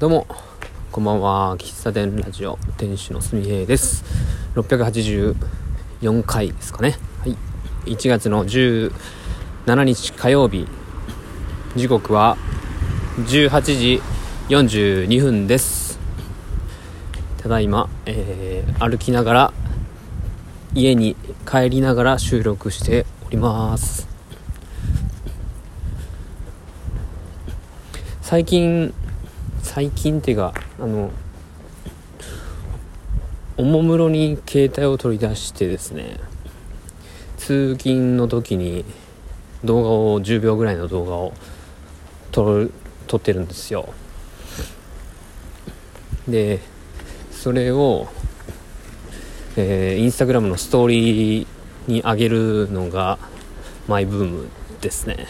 どうもこんばんは。喫茶店ラジオ店主のすみへいです。684回ですかね、はい、1月の17日火曜日、時刻は18時42分です。ただいま、歩きながら家に帰りながら収録しております。最近っていうかおもむろに携帯を取り出してですね、通勤の時に動画を10秒ぐらいの動画を撮ってるんですよ。でそれを、インスタグラムのストーリーに上げるのがマイブームですね。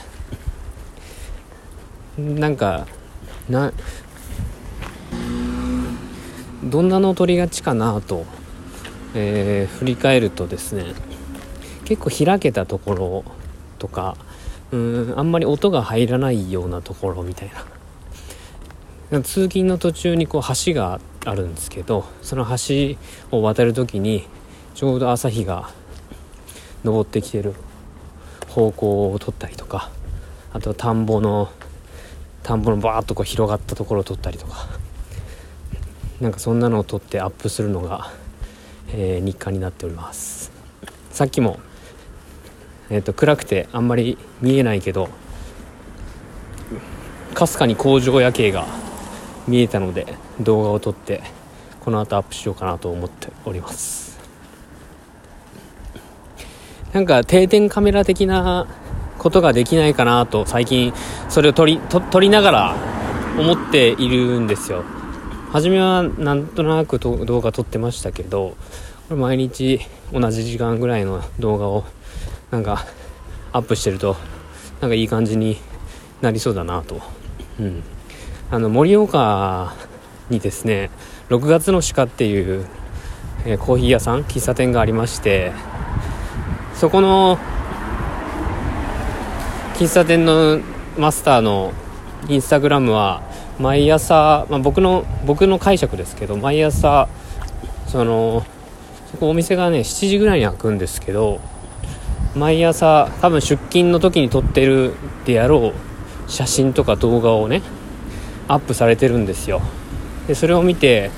どんなの撮りがちかなと、振り返るとですね、結構開けたところとか、あんまり音が入らないようなところみたいな、通勤の途中にこう橋があるんですけど、その橋を渡るときにちょうど朝日が昇ってきてる方向を撮ったりとか、あと田んぼのバーッとこう広がったところを撮ったりとか、なんかそんなのを撮ってアップするのが、日課になっております。さっきも、暗くてあんまり見えないけどかすかに工場夜景が見えたので動画を撮って、この後アップしようかなと思っております。なんか定点カメラ的なことができないかなと、最近それを撮りながら思っているんですよ。初めはなんとなく動画撮ってましたけど、これ毎日同じ時間ぐらいの動画をなんかアップしてるとなんかいい感じになりそうだなと、盛岡にですね、6月の鹿っていう、コーヒー屋さん、喫茶店がありまして、そこの喫茶店のマスターのインスタグラムは毎朝、僕の解釈ですけど、毎朝そこお店がね7時ぐらいに開くんですけど、毎朝多分出勤の時に撮ってるであろう写真とか動画をねアップされてるんですよ。でそれを見て、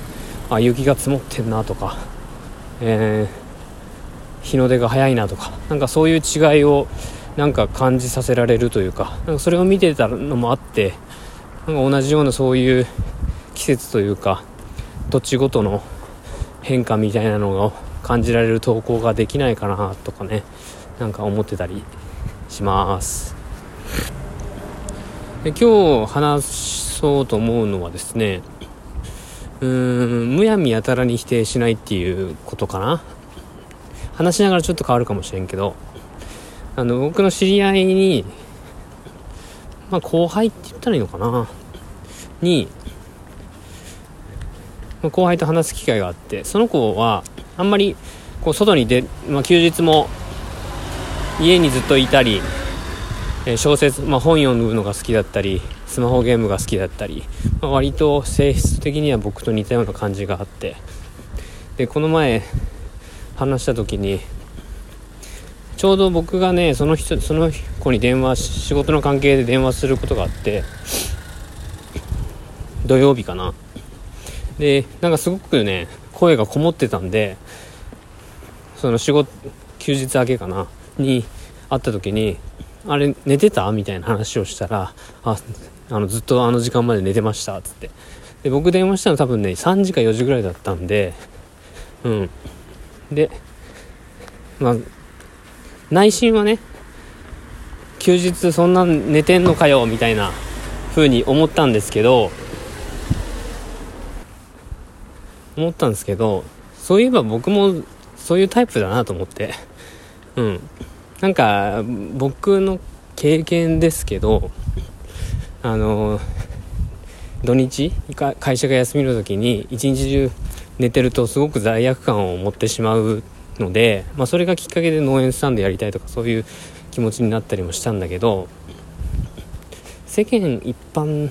あ、雪が積もってんなとか、日の出が早いなとか、なんかそういう違いをなんか感じさせられるというか、なんかそれを見てたのもあって、なんか同じようなそういう季節というか土地ごとの変化みたいなのを感じられる投稿ができないかなとかね、なんか思ってたりします。で今日話そうと思うのはですね、むやみやたらに否定しないっていうことかな。話しながらちょっと変わるかもしれんけど、僕の知り合いに、後輩って言ったらいいのかな、に、後輩と話す機会があって、その子はあんまりこう外に出、休日も家にずっといたり、小説、本読むのが好きだったり、スマホゲームが好きだったり、割と性質的には僕と似たような感じがあって、でこの前話した時にちょうど僕がね、その子に仕事の関係で電話することがあって、土曜日かな。でなんかすごくね声がこもってたんで、その休日明けかなに会った時に、あれ寝てたみたいな話をしたら、ずっとあの時間まで寝てましたっつって、で僕電話したの多分ね3時か4時ぐらいだったんで、で内心はね、休日そんな寝てんのかよみたいな風に思ったんですけど、そういえば僕もそういうタイプだなと思って、なんか僕の経験ですけど、土日会社が休みの時に一日中寝てるとすごく罪悪感を持ってしまうので、それがきっかけで農園スタンドやりたいとかそういう気持ちになったりもしたんだけど、世間一般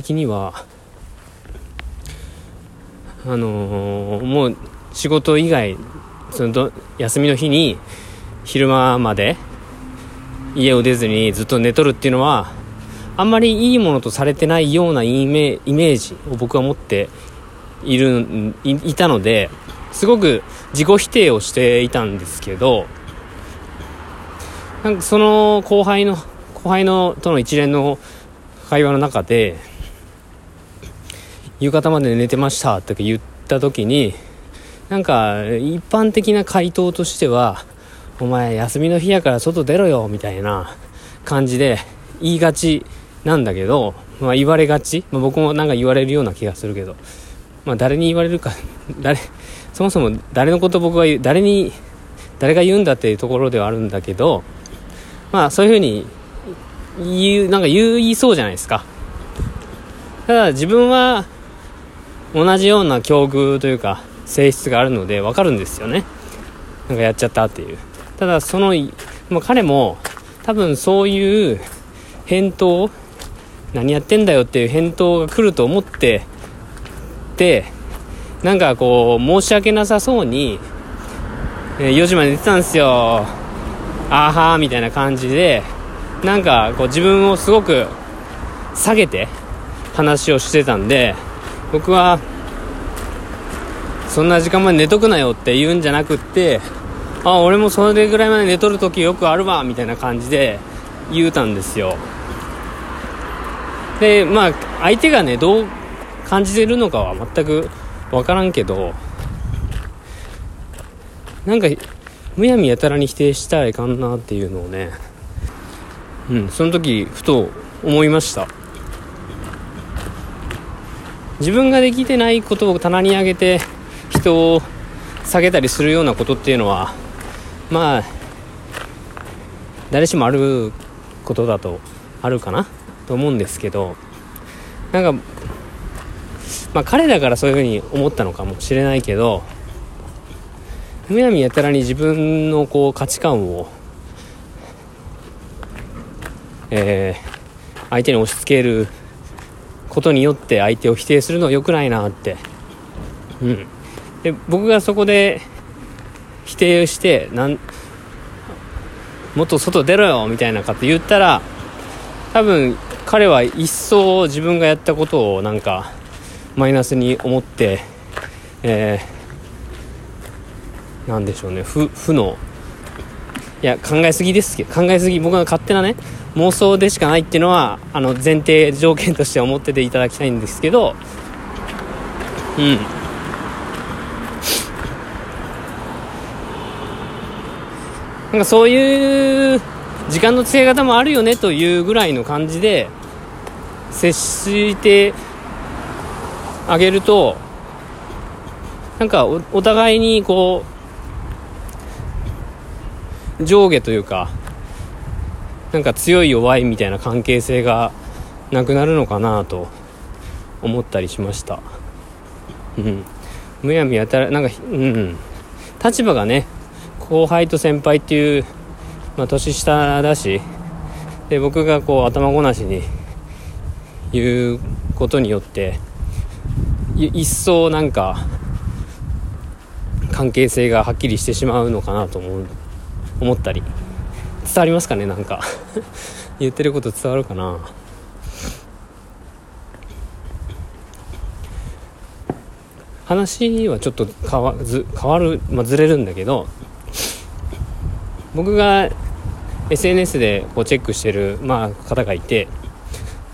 的にはもう仕事以外休みの日に昼間まで家を出ずにずっと寝とるっていうのはあんまりいいものとされてないようなイメージを僕は持っていたので、すごく自己否定をしていたんですけど、なんかその後輩との一連の会話の中で夕方まで寝てましたとか言った時に、なんか一般的な回答としてはお前休みの日やから外出ろよみたいな感じで言いがちなんだけど、まあ、言われがち、まあ、僕もなんか言われるような気がするけど、まあ、誰に言われるかそもそも誰のこと僕が言う誰が言うんだっていうところではあるんだけど、まあそういうふうに言いそうじゃないですか。ただ自分は同じような境遇というか性質があるので分かるんですよね。なんかやっちゃったっていう。ただその、まあ、彼も多分そういう返答、何やってんだよっていう返答が来ると思ってで、なんかこう申し訳なさそうに4時まで寝てたんですよあーはーみたいな感じで、なんかこう自分をすごく下げて話をしてたんで、僕はそんな時間まで寝とくなよって言うんじゃなくって、あ俺もそれぐらいまで寝とる時よくあるわみたいな感じで言うたんですよ。でまあ相手がねどう感じてるのかは全く分からんけど、なんかむやみやたらに否定したらいかんなっていうのをね、その時ふと思いました。自分ができてないことを棚に上げて人を下げたりするようなことっていうのは、まあ誰しもあることだとあるかなと思うんですけど、なんかまあ、彼だからそういうふうに思ったのかもしれないけど、むやみやたらに自分のこう価値観を、相手に押し付けることによって相手を否定するのは良くないなって、で僕がそこで否定してもっと外出ろよみたいなこと言ったら、多分彼は一層自分がやったことをなんかマイナスに思って、なんでしょうね、考えすぎ、僕の勝手なね妄想でしかないっていうのは前提条件として思ってていただきたいんですけど、なんかそういう時間の使い方もあるよねというぐらいの感じで接してあげると、なんか お互いにこう上下というか、なんか強い弱いみたいな関係性がなくなるのかなと思ったりしました。むやみやたらなんか、立場がね後輩と先輩っていう、まあ、年下だしで、僕がこう頭ごなしに言うことによって一層なんか関係性がはっきりしてしまうのかなと思ったり、伝わりますかね、なんか言ってること伝わるかな。話はちょっと変わる、まあ、ずれるんだけど、僕が SNS でこうチェックしてる、まあ、方がいて、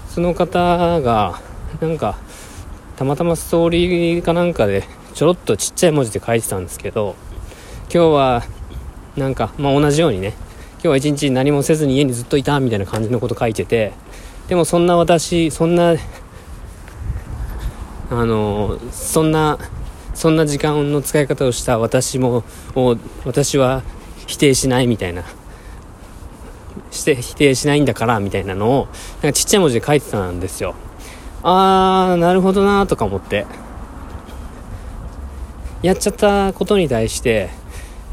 その方がなんかたまたまストーリーかなんかでちょろっとちっちゃい文字で書いてたんですけど、今日はなんか、まあ、同じようにね、今日は一日何もせずに家にずっといたみたいな感じのこと書いてて、でもそんな時間の使い方をした私は否定しないみたいな、して否定しないんだからみたいなのをなんかちっちゃい文字で書いてたんですよ。あーなるほどなとか思って、やっちゃったことに対して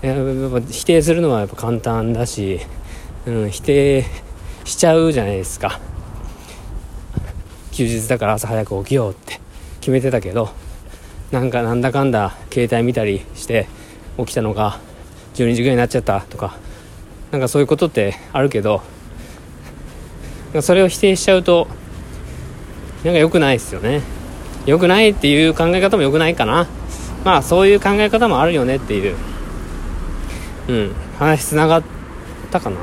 やっぱ否定するのはやっぱ簡単だし、否定しちゃうじゃないですか。休日だから朝早く起きようって決めてたけど、なんだかんだ携帯見たりして起きたのが12時ぐらいになっちゃったとか、そういうことってあるけど、それを否定しちゃうと良くないですよね。良くないっていう考え方も良くないかな。そういう考え方もあるよねっていう、話つながったかな。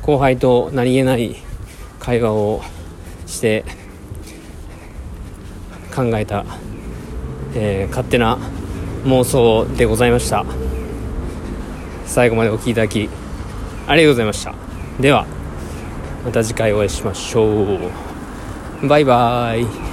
後輩と何気ない会話をして考えた、勝手な妄想でございました。最後までお聞きいただきありがとうございました。ではまた次回お会いしましょう。バイバイ。